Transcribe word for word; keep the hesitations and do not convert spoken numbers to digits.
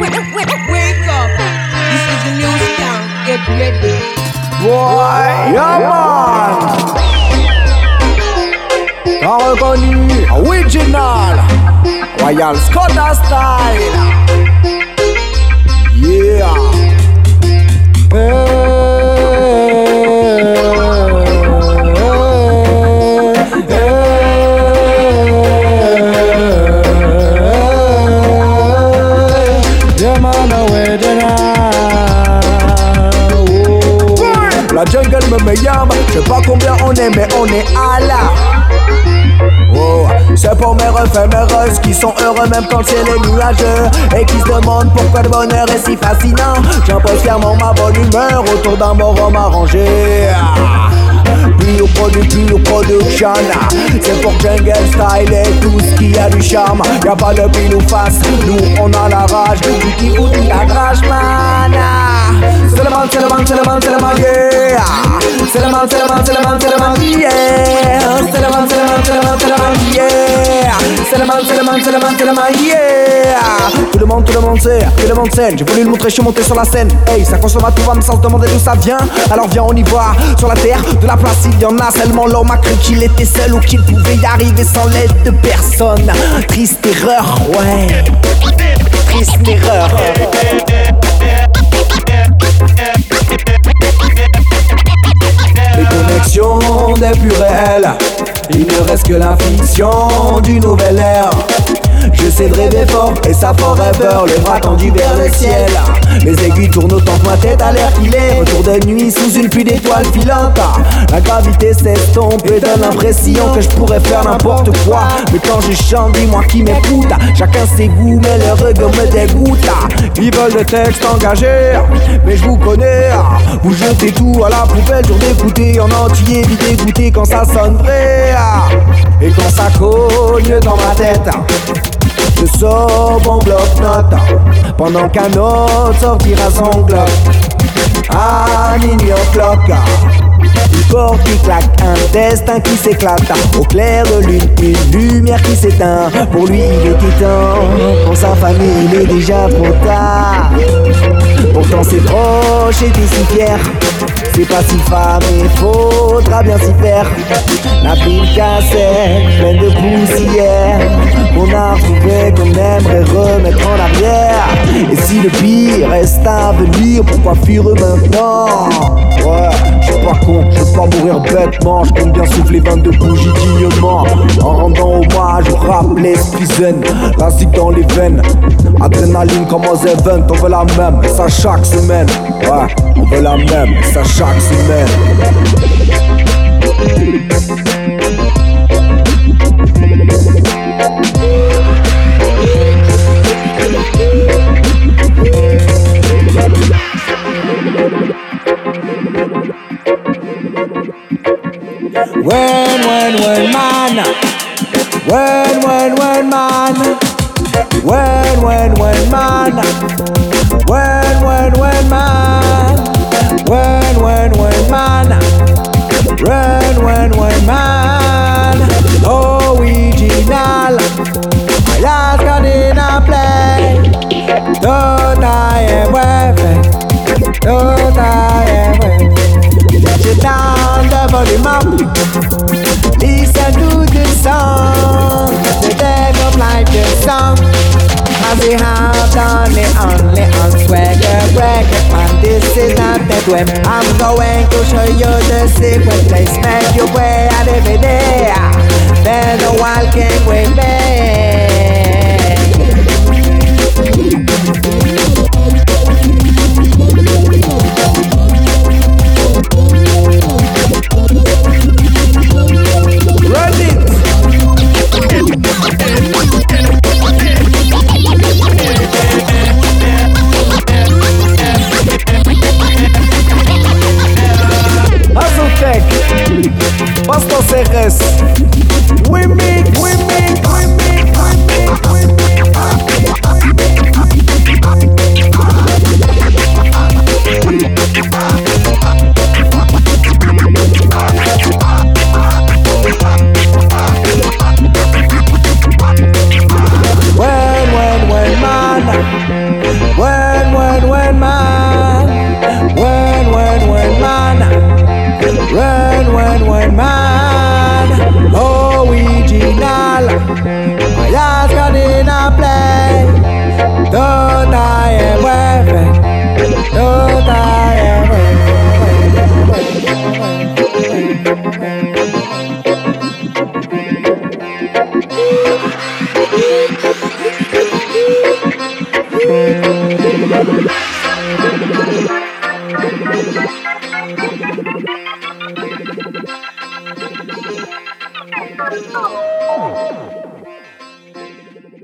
Wake up, this is the new sound. Get ready. Boy, yeah man. T'as reconnu, original, Royal Scotta style. Yeah. Hey. La jungle me me yam, je sais pas combien on est mais on est à la oh. C'est pour mes refais, mes russes qui sont heureux même quand c'est les nuageux et qui se demandent pourquoi le bonheur est si fascinant. J'impose fièrement ma bonne humeur autour d'un mot rhum arrangé. Bio produit, bio production. C'est pour jungle style et tout ce qui a du charme. Y'a pas de pile ou face, nous on a la rage. Du qui ou du agrage, man. C'est le man, c'est le man, c'est le man, c'est le man, yeah. C'est le man, c'est le man, c'est le man, c'est le man, yeah. C'est le man, c'est le man, c'est le man, c'est le man, yeah. C'est le man, c'est le man, c'est le man, c'est le man, yeah. Tout le monde, tout le monde sait, tout le monde saigne. J'ai voulu le montrer, je suis monté sur la scène. Hey, ça consomme à tout va, mais sans se demander d'où ça vient. Alors viens, on y va, sur la terre, de la place. Il y en a seulement l'homme a cru qu'il était seul ou qu'il pouvait y arriver sans l'aide de personne. Triste erreur, ouais. Triste erreur. Les connexions des plus réelles, il ne reste que la fiction d'une nouvelle ère. Je sais de rêver fort et ça forever, le bras tendu vers le ciel. Les aiguilles tournent autant que ma tête a l'air qu'il est. Retour de nuit sous une pluie d'étoiles filantes. La gravité s'estompe et donne l'impression que je pourrais faire n'importe quoi. Mais quand je chante, dis-moi qui m'écoute. Chacun ses goûts mais le regard me dégoûte. Ils veulent des textes engagés, mais je vous connais. Vous jetez tout à la poubelle, jour d'écouter en entier, vite écouter quand ça sonne vrai. Et quand ça cogne dans ma tête, je sors mon bloc-notes pendant qu'un autre sortira son glock. Ah, mignon cloque, une porte qui claque, un destin qui s'éclate. Au clair de lune, une lumière qui s'éteint. Pour lui, il était temps, pour sa famille, il est déjà trop tard. Pourtant ses proches étaient si fiers. C'est pas si femme, il faudra bien s'y faire. La pile cassée, pleine de poussière. On a retrouvé qu'on aimerait remettre en arrière. Et si le pire reste à venir, pourquoi fuir maintenant? Ouais, je suis pas con, je veux pas mourir bêtement. Je compte bien souffler vingt-deux bougies dignement. En rendant hommage au rap, l'esprit zen. La zig dans les veines, adrénaline comme aux events. On veut la même, et ça chaque semaine. Ouais, on veut la même, et ça chaque Chaque semaine. When, when, when, man. When, when, when, man. When, when, when, man. When, when, when, man. When, when, when, man. When, when, when, man. Original. My last card in a play. Don't I am waving. Don't I am waving. Shut down the volume up. Listen to the song. The dead of life is song. And we have done it only on Swagger Records. This is not that way. I'm going to show you the secret place. Make your way out of it there. There's no walking with me.